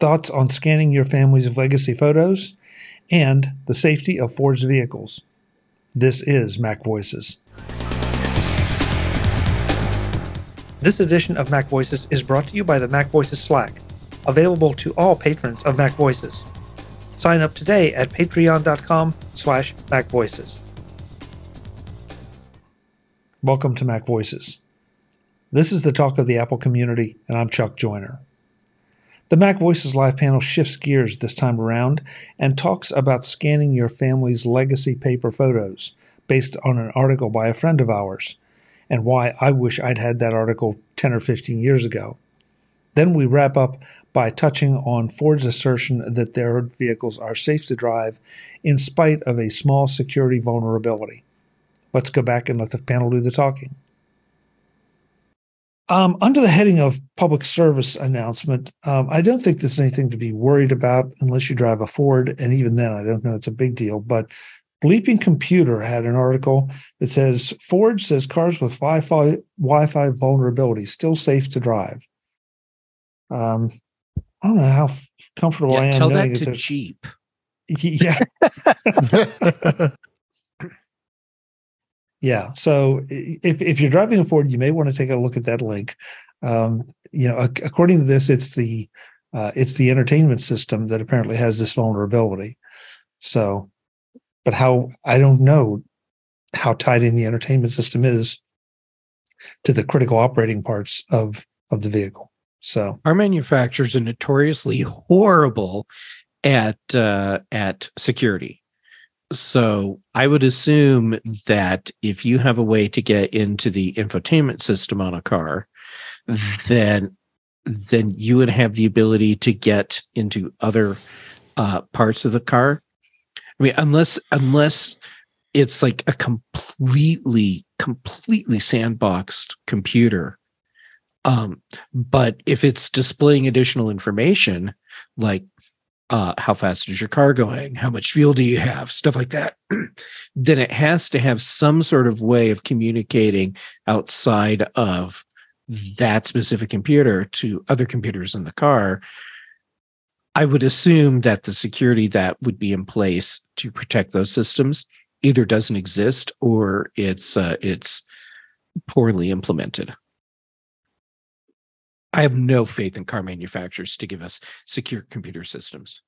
thoughts on scanning your family's legacy photos, and the safety of Ford's vehicles. This is Mac Voices. This edition of Mac Voices is brought to you by the Mac Voices Slack, available to all patrons of Mac Voices. Sign up today at patreon.com/macvoices. Welcome to Mac Voices. This is the talk of the Apple community, and I'm Chuck Joiner. The Mac Voices live panel shifts gears this time around and talks about scanning your family's legacy paper photos based on an article by a friend of ours, and why I wish I'd had that article 10 or 15 years ago. Then we wrap up by touching on Ford's assertion that their vehicles are safe to drive in spite of a small security vulnerability. Let's go back and let the panel do the talking. Under the heading of public service announcement, I don't think there's anything to be worried about unless you drive a Ford, and even then I don't know it's a big deal, but Bleeping Computer had an article that says, Ford says cars with Wi-Fi vulnerability still safe to drive. I don't know how comfortable I am. Tell that to Jeep. Yeah. Yeah. So if you're driving a Ford, you may want to take a look at that link. According to this, it's the entertainment system that apparently has this vulnerability. So, but how, I don't know how tied in the entertainment system is to the critical operating parts of the vehicle. So our manufacturers are notoriously horrible at security. So I would assume that if you have a way to get into the infotainment system on a car, then you would have the ability to get into other parts of the car. I mean, unless it's like a completely sandboxed computer. But if it's displaying additional information, like how fast is your car going? How much fuel do you have? Stuff like that. Then it has to have some sort of way of communicating outside of that specific computer to other computers in the car. I would assume that the security that would be in place to protect those systems either doesn't exist or it's poorly implemented. I have no faith in car manufacturers to give us secure computer systems.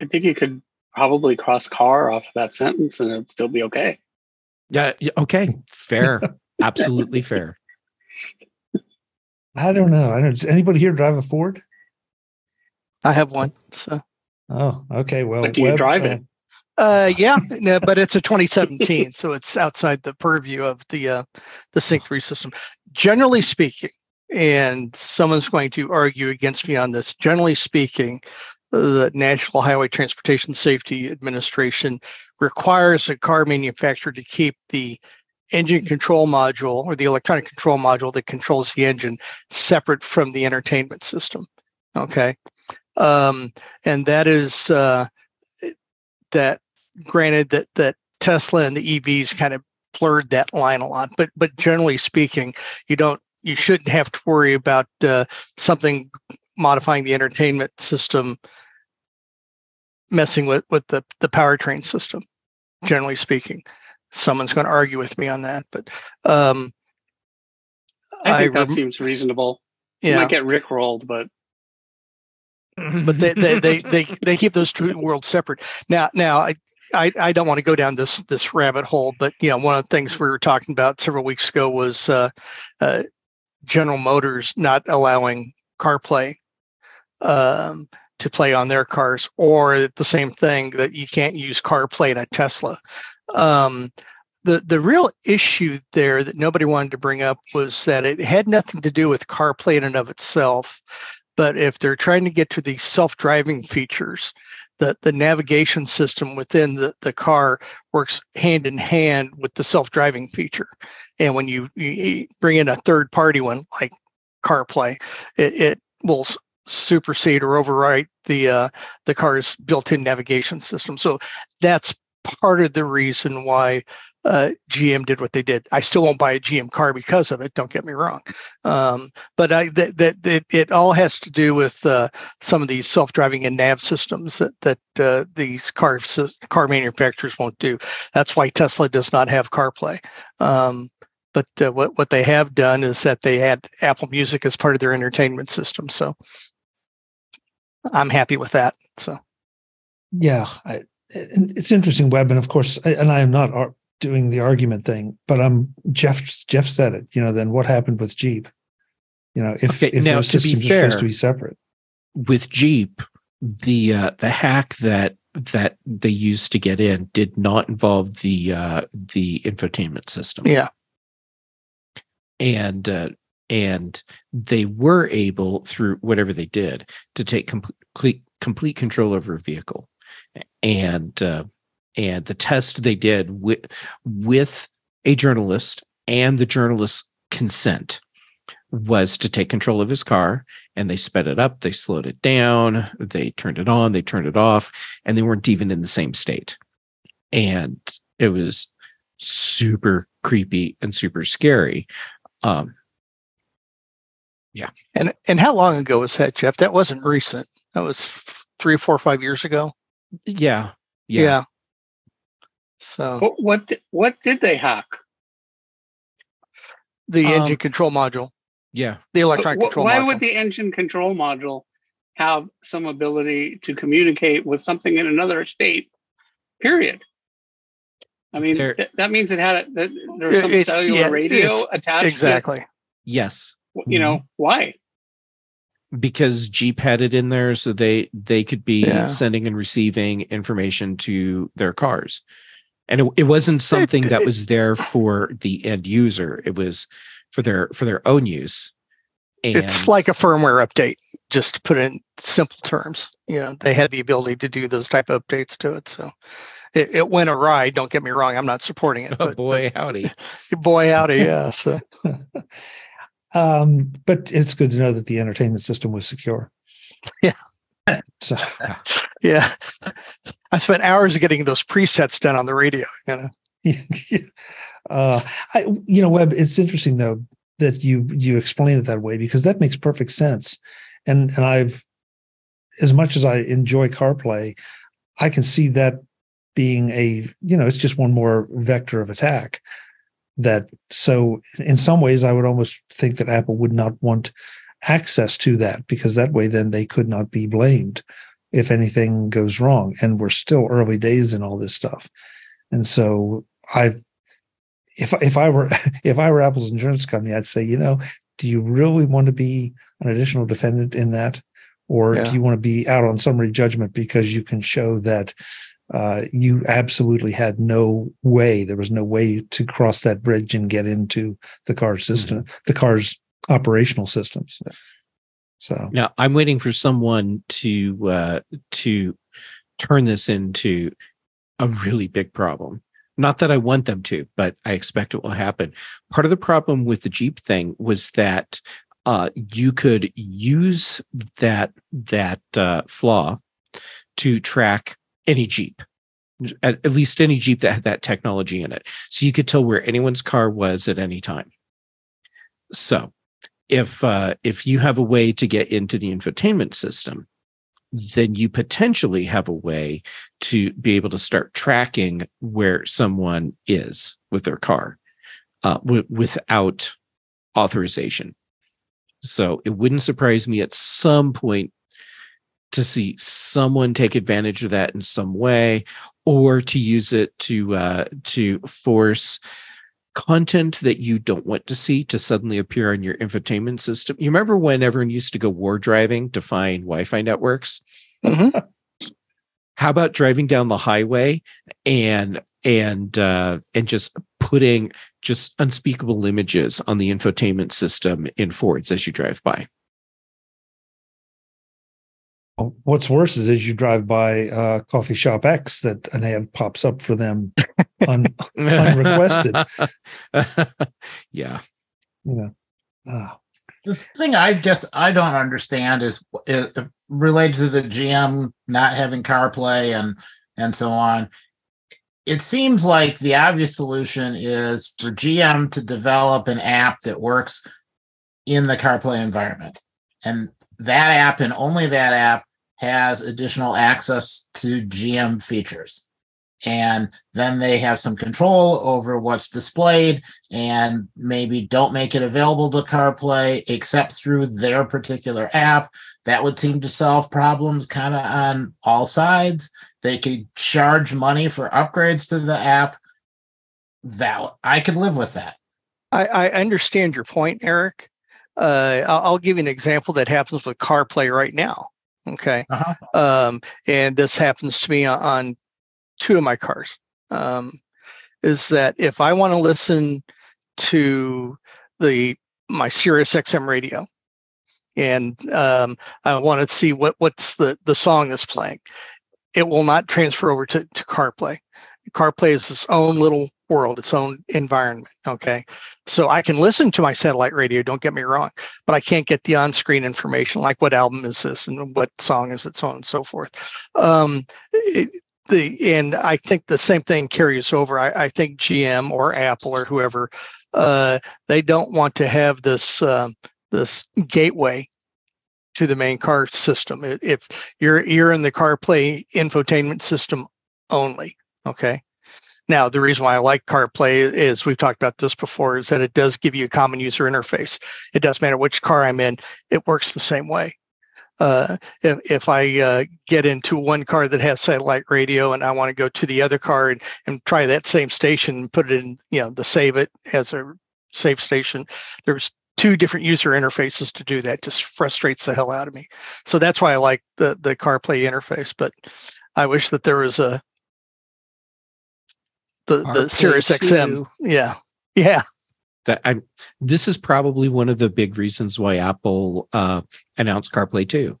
I think you could probably cross car off of that sentence and it'd still be okay. Yeah. Okay. Fair. Absolutely fair. I don't know. Does anybody here drive a Ford? I have one. So. Oh, okay. Well, but do you drive it? Yeah, no, but it's a 2017, so it's outside the purview of the Sync 3 system. Generally speaking, and someone's going to argue against me on this, generally speaking, the National Highway Transportation Safety Administration requires a car manufacturer to keep the engine control module or the electronic control module that controls the engine separate from the entertainment system. Okay. And that is... granted that Tesla and the EVs kind of blurred that line a lot, but generally speaking, you shouldn't have to worry about something modifying the entertainment system messing with the powertrain system. Generally speaking, someone's going to argue with me on that, but I think that seems reasonable. Yeah. You might get rickrolled, but they keep those two worlds separate. Now I don't want to go down this rabbit hole, but one of the things we were talking about several weeks ago was General Motors not allowing CarPlay to play on their cars, or the same thing that you can't use CarPlay in a Tesla. The real issue there that nobody wanted to bring up was that it had nothing to do with CarPlay in and of itself. But if they're trying to get to the self-driving features, the navigation system within the car works hand in hand with the self-driving feature. And when you bring in a third-party one like CarPlay, it will supersede or overwrite the car's built-in navigation system. So that's part of the reason why GM did what they did. I still won't buy a GM car because of it. Don't get me wrong. But it all has to do with some of these self-driving and nav systems that these car manufacturers won't do. That's why Tesla does not have CarPlay. But what they have done is that they had Apple Music as part of their entertainment system. So I'm happy with that. So. Yeah, it's interesting, Webb, and of course, I am not doing the argument thing, but Jeff said it. You know, then what happened with Jeep? You know, if now, those systems are supposed to be separate. With Jeep, the hack that they used to get in did not involve the infotainment system. Yeah, and they were able, through whatever they did, to take complete control over a vehicle. And the test they did with a journalist and the journalist's consent was to take control of his car, and they sped it up, they slowed it down, they turned it on, they turned it off, and they weren't even in the same state. And it was super creepy and super scary. Yeah. And how long ago was that, Jeff? That wasn't recent. That was 3, 4, 5 years ago. Yeah. So what did they hack? The engine control module. Yeah. The electronic control module. Why would the engine control module have some ability to communicate with something in another state? Period. I mean, that means it had there was some cellular radio attached. Exactly. Yes. You know, why? Because Jeep had it in there, so they could be sending and receiving information to their cars. And it wasn't something that was there for the end user. It was for their own use. And it's like a firmware update, just to put it in simple terms. You know, they had the ability to do those type of updates to it. So it went awry. Don't get me wrong. I'm not supporting it. Oh, boy, howdy. Yeah. So. But it's good to know that the entertainment system was secure. Yeah. So. Yeah. I spent hours getting those presets done on the radio. You know. Webb, it's interesting though that you explain it that way, because that makes perfect sense. And I've, as much as I enjoy CarPlay, I can see that being it's just one more vector of attack. That, so in some ways, I would almost think that Apple would not want access to that, because that way then they could not be blamed if anything goes wrong. And we're still early days in all this stuff. And so if I were Apple's insurance company, I'd say, you know, do you really want to be an additional defendant in that? Or do you want to be out on summary judgment because you can show that you absolutely had no way. There was no way to cross that bridge and get into the car system, the car's operational systems. So now I'm waiting for someone to turn this into a really big problem. Not that I want them to, but I expect it will happen. Part of the problem with the Jeep thing was that you could use that flaw to track any Jeep, at least any Jeep that had that technology in it. So you could tell where anyone's car was at any time. So if you have a way to get into the infotainment system, then you potentially have a way to be able to start tracking where someone is with their car without authorization. So it wouldn't surprise me at some point to see someone take advantage of that in some way, or to use it to force content that you don't want to see to suddenly appear on your infotainment system. You remember when everyone used to go war driving to find Wi-Fi networks? Mm-hmm. How about driving down the highway and just putting just unspeakable images on the infotainment system in Fords as you drive by? What's worse is as you drive by Coffee Shop X, that an ad pops up for them unrequested. Yeah. You know. The thing I guess I don't understand is related to the GM not having CarPlay and so on. it seems like the obvious solution is for GM to develop an app that works in the CarPlay environment. And that app, and only that app, has additional access to GM features. And then they have some control over what's displayed and maybe don't make it available to CarPlay except through their particular app. That would seem to solve problems kind of on all sides. They could charge money for upgrades to the app. That I could live with that. I understand your point, Eric. I'll give you an example that happens with CarPlay right now. Okay. Uh-huh. And this happens to me on two of my cars, is that if I want to listen to my Sirius XM radio, and I want to see what's the song that's playing, it will not transfer over to CarPlay. CarPlay is its own little world, its own environment. Okay, so I can listen to my satellite radio, don't get me wrong, but I can't get the on-screen information, like what album is this and what song is it, so on and so forth. And I think the same thing carries over. I think GM or Apple or whoever, they don't want to have this gateway to the main car system. If you're in the CarPlay infotainment system only, okay. Now, the reason why I like CarPlay is, we've talked about this before, is that it does give you a common user interface. It doesn't matter which car I'm in; it works the same way. If I get into one car that has satellite radio and I want to go to the other car and try that same station and put it in, the save it as a save station, there's two different user interfaces to do that. Just frustrates the hell out of me. So that's why I like the CarPlay interface, but I wish that there was the Sirius XM. Yeah. Yeah. This is probably one of the big reasons why Apple announced CarPlay 2,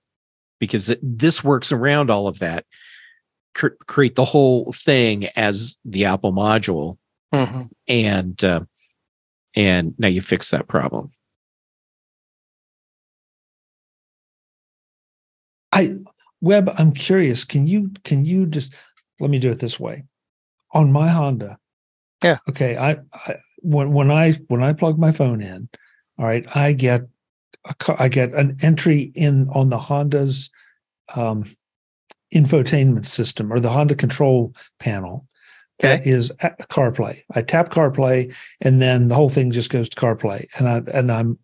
because this works around all of that. Create the whole thing as the Apple module, mm-hmm. and now you fix that problem. Webb, I'm curious. Can you just let me do it this way on my Honda? Yeah. Okay. When I plug my phone in, all right, I get an entry in on the Honda's infotainment system, or the Honda control panel, okay, that is CarPlay. I tap CarPlay, and then the whole thing just goes to CarPlay,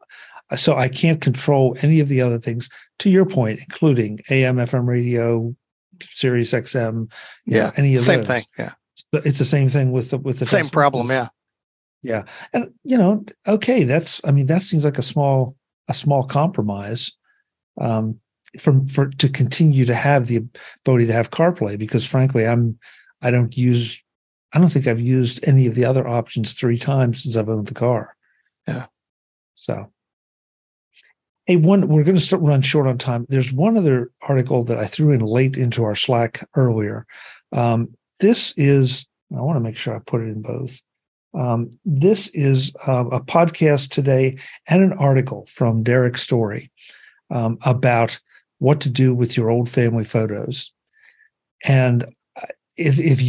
so I can't control any of the other things, to your point, including AM, FM radio, Sirius XM, any of those. Same thing. Yeah, so it's the same thing with the same problem. Yeah. Yeah. And, okay, that seems like a small compromise to continue to have the ability to have CarPlay, because frankly, I don't think I've used any of the other options 3 times since I've owned the car. Yeah. So we're going to run short on time. There's one other article that I threw in late into our Slack earlier. I want to make sure I put it in both. This is a podcast today and an article from Derek Story about what to do with your old family photos. And if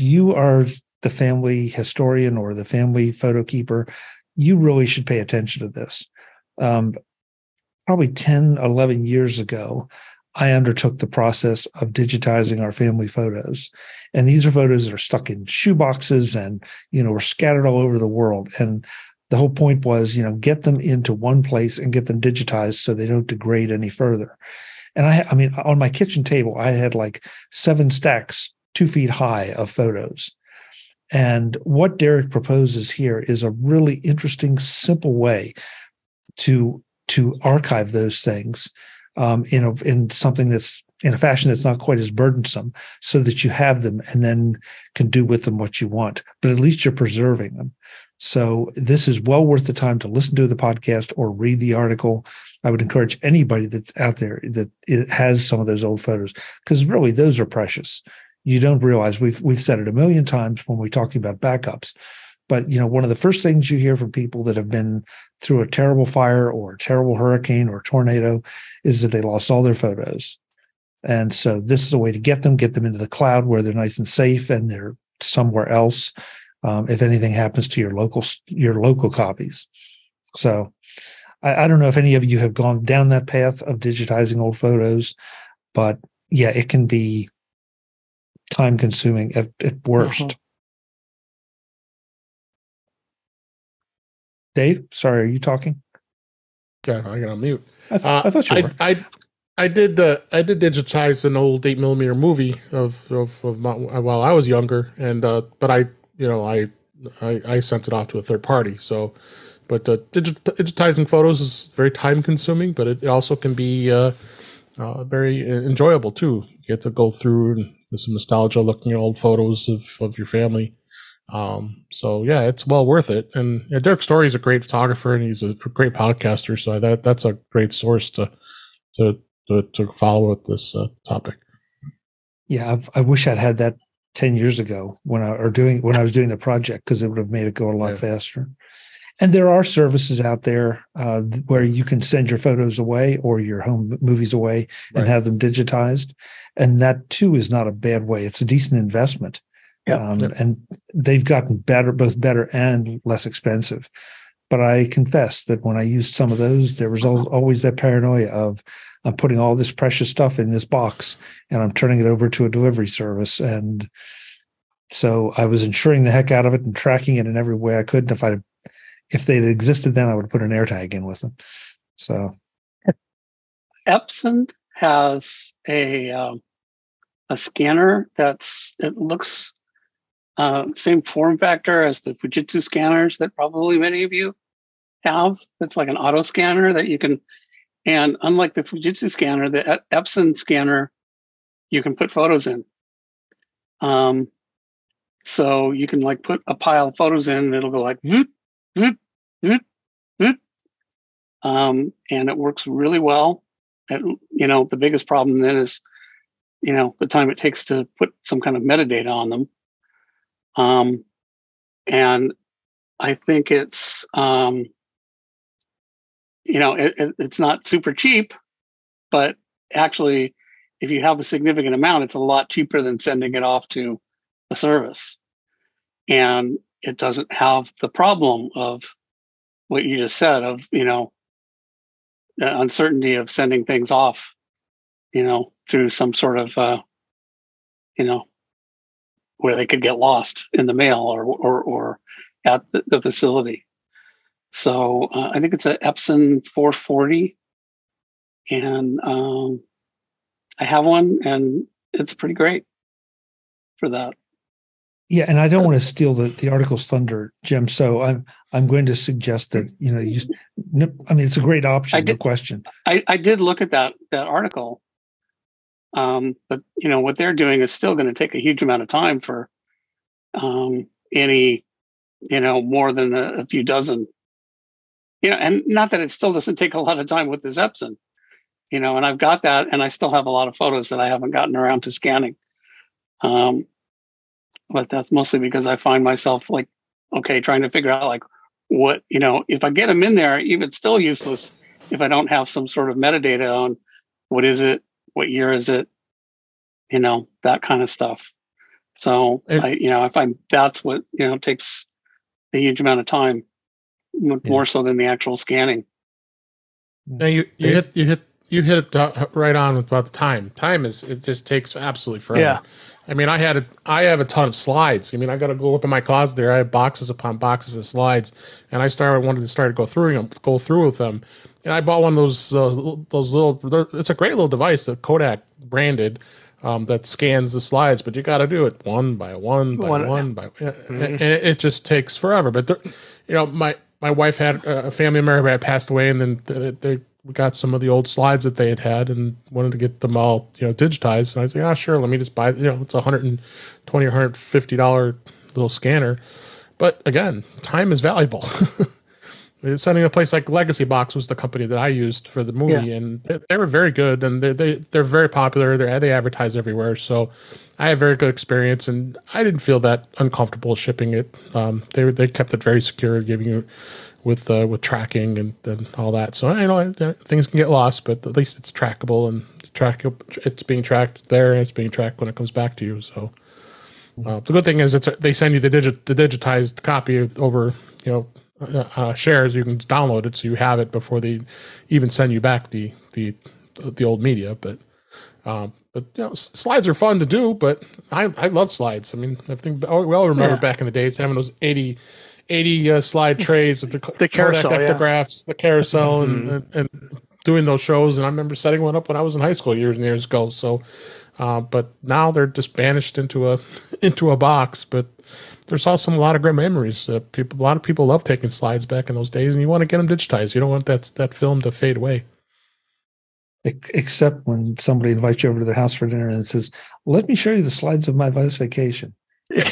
you are the family historian or the family photo keeper, you really should pay attention to this. Probably 10, 11 years ago, I undertook the process of digitizing our family photos. And these are photos that are stuck in shoeboxes and, were scattered all over the world. And the whole point was, get them into one place and get them digitized so they don't degrade any further. And I mean, on my kitchen table, I had like 7 stacks, 2 feet high of photos. And what Derek proposes here is a really interesting, simple way to archive those things. In something that's in a fashion that's not quite as burdensome, so that you have them and then can do with them what you want, but at least you're preserving them. So this is well worth the time to listen to the podcast or read the article. I would encourage anybody that's out there that has some of those old photos, because really those are precious. You don't realize, we've said it a million times when we're talking about backups, but one of the first things you hear from people that have been through a terrible fire or a terrible hurricane or tornado is that they lost all their photos. And so this is a way to get them into the cloud where they're nice and safe and they're somewhere else if anything happens to your local copies. So I don't know if any of you have gone down that path of digitizing old photos, but yeah, it can be time consuming at worst. Mm-hmm. Dave, sorry, are you talking? Yeah, I got on mute. I thought you were. I did digitize an old 8mm movie of my, while I was younger, and but I sent it off to a third party. So, but digitizing photos is very time consuming, but it also can be very enjoyable too. You get to go through and there's some nostalgia looking at old photos of your family. So yeah, it's well worth it. And Derek Story is a great photographer and he's a great podcaster. So that's a great source to follow up this topic. Yeah, I wish I'd had that 10 years ago when I was doing the project, because it would have made it go a lot faster. And there are services out there where you can send your photos away or your home movies away and have them digitized, and that too is not a bad way. It's a decent investment, and they've gotten better, both better and less expensive. But I confess that when I used some of those, there was always that paranoia of, I'm putting all this precious stuff in this box and I'm turning it over to a delivery service. And so I was insuring the heck out of it and tracking it in every way I could. And if they had existed then, I would put an AirTag in with them. So Epson has a scanner that looks same form factor as the Fujitsu scanners that probably many of you have. It's like an auto scanner that you can, and unlike the Fujitsu scanner, the Epson scanner, you can put photos in. So you can like put a pile of photos in, and it'll go like, voop, voop, voop, voop. And it works really well. The biggest problem then is, the time it takes to put some kind of metadata on them. And I think it's, it's not super cheap, but actually if you have a significant amount, it's a lot cheaper than sending it off to a service. And it doesn't have the problem of what you just said of, the uncertainty of sending things off, through some sort of, where they could get lost in the mail or at the facility. So I think it's an Epson 440, and I have one, and it's pretty great for that. Yeah, and I don't want to steal the article's thunder, Jim. So I'm going to suggest that it's a great option. No question. I did look at that article. But what they're doing is still going to take a huge amount of time for any, more than a few dozen, and not that it still doesn't take a lot of time with this Epson, and I've got that, and I still have a lot of photos that I haven't gotten around to scanning. But that's mostly because I find myself like, okay, trying to figure out like what, if I get them in there, even it's still useless if I don't have some sort of metadata on what is it, what year is it, that kind of stuff. So I find that's what, takes a huge amount of time, more so than the actual scanning. Now you hit it right on about the time. Time is, it just takes absolutely forever. Yeah. I mean, I have a ton of slides. I mean, I got to go up in my closet there. I have boxes upon boxes of slides, and I wanted to go through with them. And I bought one of those little. It's a great little device that Kodak branded that scans the slides, but you got to do it one by one. And it just takes forever. But my wife had a family member that passed away, and then they got some of the old slides that they had and wanted to get them all digitized. And I said, sure, let me just buy. It's $120 or $150 little scanner, but again, time is valuable. Sending a place like Legacy Box was the company that I used for the movie, and they were very good, and they're very popular. They advertise everywhere, so I had very good experience, and I didn't feel that uncomfortable shipping it. They kept it very secure, giving you with tracking and all that. So things can get lost, but at least it's trackable, and it's being tracked there, and it's being tracked when it comes back to you. So The good thing is they send you the digitized copy of, over, shares. You can download it so you have it before they even send you back the old media. But slides are fun to do. But I love slides. I mean, I think we all remember back in the days having those 80 slide trays with the carousel, ectographs, the carousel, and doing those shows. And I remember setting one up when I was in high school years and years ago. So. But now they're just banished into a box. But there's also a lot of great memories. A lot of people love taking slides back in those days, and you want to get them digitized. You don't want that film to fade away. Except when somebody invites you over to their house for dinner and says, "Let me show you the slides of my last vacation."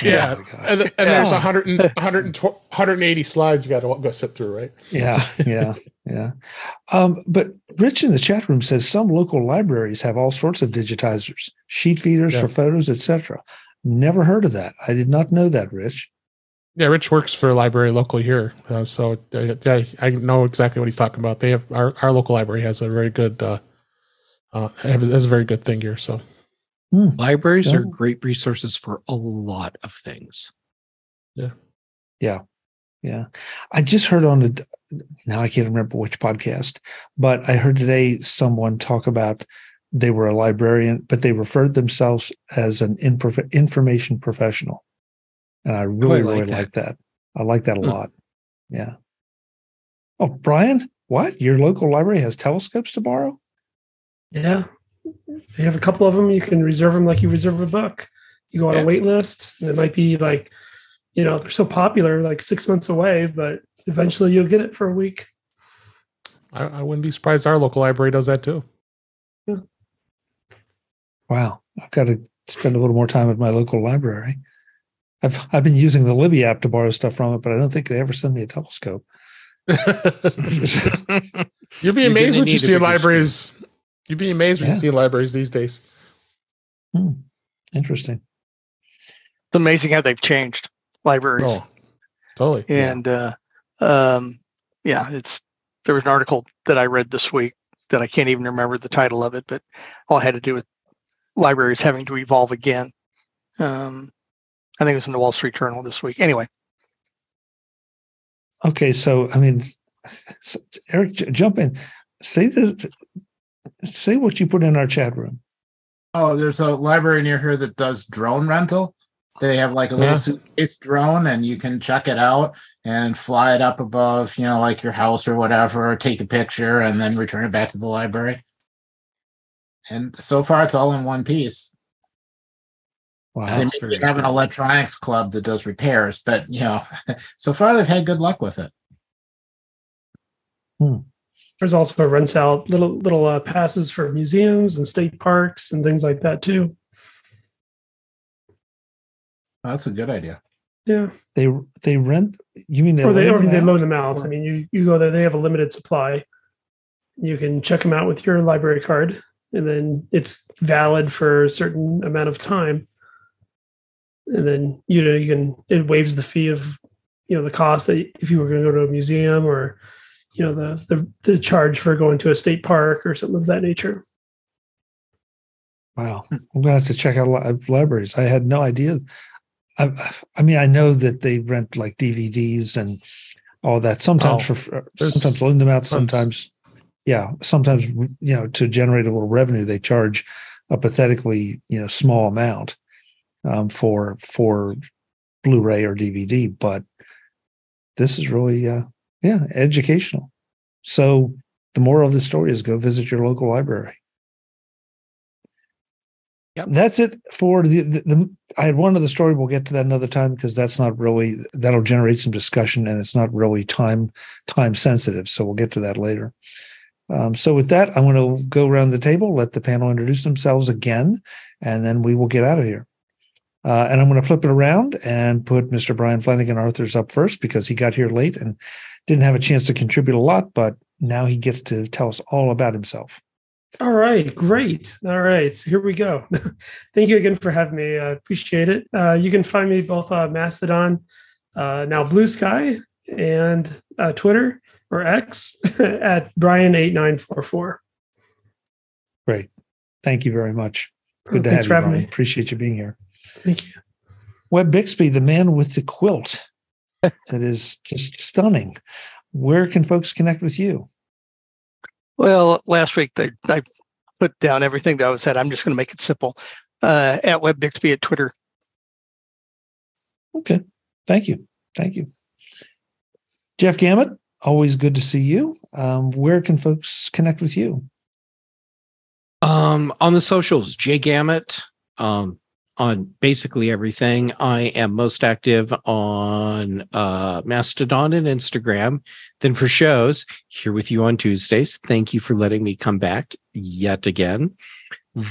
Yeah, oh and there's 180 slides you got to go sit through, right? Yeah. But Rich in the chat room says some local libraries have all sorts of digitizers, sheet feeders for photos, etc. Never heard of that. I did not know that, Rich. Yeah, Rich works for a library locally here, so I know exactly what he's talking about. They have our local library has a very good has a very good thing here, so. Libraries are great resources for a lot of things. Yeah. I just heard now I can't remember which podcast, but I heard today someone talk about they were a librarian, but they referred themselves as an information professional. And I really, like that. I like that a lot. Yeah. Oh, Brian, what? Your local library has telescopes to borrow? Yeah. They have a couple of them. You can reserve them like you reserve a book. You go on a wait list. And it might be like, they're so popular, like 6 months away, but eventually you'll get it for a week. I wouldn't be surprised. Our local library does that too. Yeah. Wow. I've got to spend a little more time at my local library. I've been using the Libby app to borrow stuff from it, but I don't think they ever send me a telescope. You'll be amazed what you see in libraries. You'd be amazed when you see libraries these days. Interesting. It's amazing how they've changed libraries. Oh, totally. And there was an article that I read this week that I can't even remember the title of it, but all had to do with libraries having to evolve again. I think it was in the Wall Street Journal this week. Anyway. Okay, so I mean, Eric, jump in. Say what you put in our chat room. Oh, there's a library near here that does drone rental. They have like a little suitcase drone, and you can check it out and fly it up above, like your house or whatever, or take a picture and then return it back to the library. And so far, it's all in one piece. Wow, they have an electronics club that does repairs, but so far they've had good luck with it. There's also rents out little passes for museums and state parks and things like that too. Oh, that's a good idea. Yeah, they rent. You mean they loan them out? Or? I mean, you go there. They have a limited supply. You can check them out with your library card, and then it's valid for a certain amount of time. And then it waives the fee of the cost that if you were going to go to a museum or. The charge for going to a state park or something of that nature. Wow. I'm going to have to check out libraries. I had no idea. I know that they rent like DVDs and all that sometimes sometimes loan them out. Sometimes. Yeah. Sometimes, to generate a little revenue, they charge a pathetically, small amount for Blu-ray or DVD. But this is really, educational. So the moral of the story is go visit your local library. Yep. That's it for the I had one other story. We'll get to that another time because that'll generate some discussion and it's not really time sensitive. So we'll get to that later. So with that, I'm going to go around the table, let the panel introduce themselves again, and then we will get out of here. And I'm going to flip it around and put Mr. Brian Flanigan-Arthurs up first because he got here late and didn't have a chance to contribute a lot, but now he gets to tell us all about himself. All right. Great. All right. Here we go. Thank you again for having me. I appreciate it. You can find me both on Mastodon, now Blue Sky, and Twitter or X at Brian8944. Great. Thank you very much. Good to have you, Brian. Appreciate you being here. Thank you. Web Bixby, the man with the quilt that is just stunning. Where can folks connect with you? Well, last week I put down everything that I was at. I'm just going to make it simple. At Web Bixby at Twitter. Okay. Thank you. Thank you. Jeff Gamet, always good to see you. Where can folks connect with you? On the socials, J Gamet, on basically everything. I am most active on Mastodon and Instagram. Then for shows, Here With You on Tuesdays. Thank you for letting me come back yet again.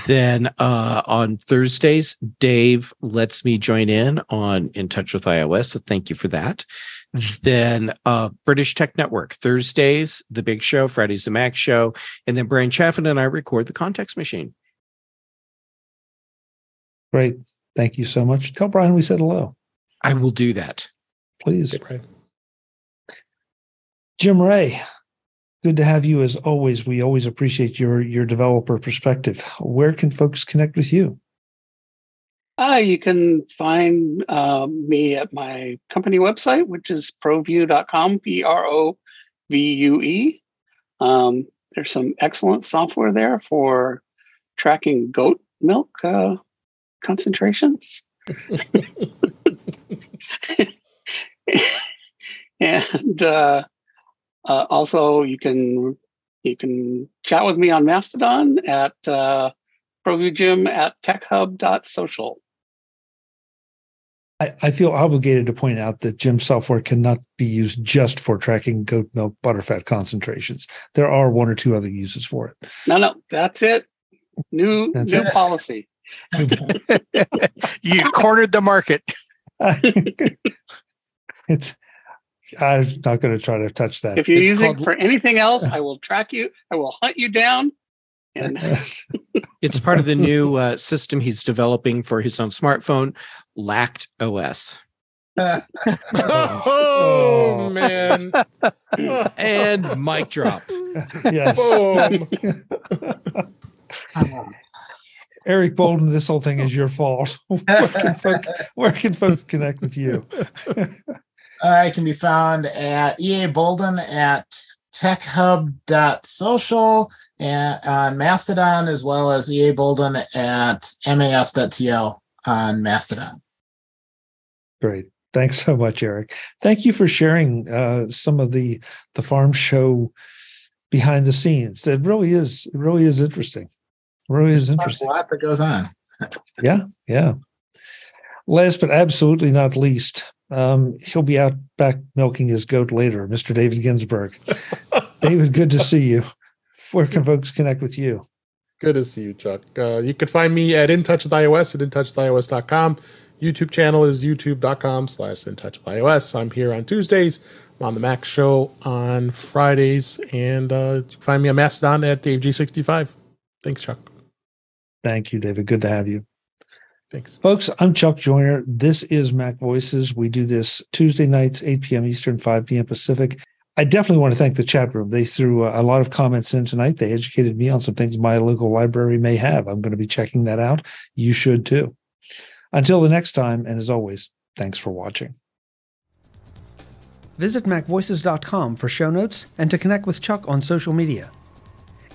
Then on Thursdays, Dave lets me join in on In Touch With iOS. So thank you for that. Then British Tech Network, Thursdays, The Big Show, Fridays, The Mac Show. And then Brian Chaffin and I record The Context Machine. Great. Thank you so much. Tell Brian we said hello. I will do that. Please. Good. Jim Ray, good to have you as always. We always appreciate your developer perspective. Where can folks connect with you? You can find me at my company website, which is provue.com, Provue. There's some excellent software there for tracking goat milk concentrations. And also you can chat with me on Mastodon at provuegym at techhub.social. I feel obligated to point out that Jim's software cannot be used just for tracking goat milk butterfat concentrations. There are one or two other uses for it. No, that's it. New policy. You cornered the market. I'm not going to try to touch that. If it's using it for anything else, I will track you. I will hunt you down. It's part of the new system he's developing for his own smartphone, Lact OS. Oh man. And mic drop. Yes. Boom. Eric Bolden, this whole thing is your fault. Where can folks connect with you? I can be found at EA Bolden at techhub.social and on Mastodon, as well as EA Bolden at mas.tl on Mastodon. Great. Thanks so much, Eric. Thank you for sharing some of the farm show behind the scenes. It really is interesting. There's a lot that goes on. Yeah. Last but absolutely not least, he'll be out back milking his goat later, Mr. David Ginsburg. David, good to see you. Where can folks connect with you? Good to see you, Chuck. You can find me at In Touch With iOS at InTouchWithiOS.com. YouTube channel is youtube.com/InTouchWithiOS. I'm here on Tuesdays. I'm on the Mac Show on Fridays. And you can find me on Mastodon at DaveG65. Thanks, Chuck. Thank you, David. Good to have you. Thanks. Folks, I'm Chuck Joiner. This is Mac Voices. We do this Tuesday nights, 8 p.m. Eastern, 5 p.m. Pacific. I definitely want to thank the chat room. They threw a lot of comments in tonight. They educated me on some things my local library may have. I'm going to be checking that out. You should too. Until the next time, and as always, thanks for watching. Visit macvoices.com for show notes and to connect with Chuck on social media.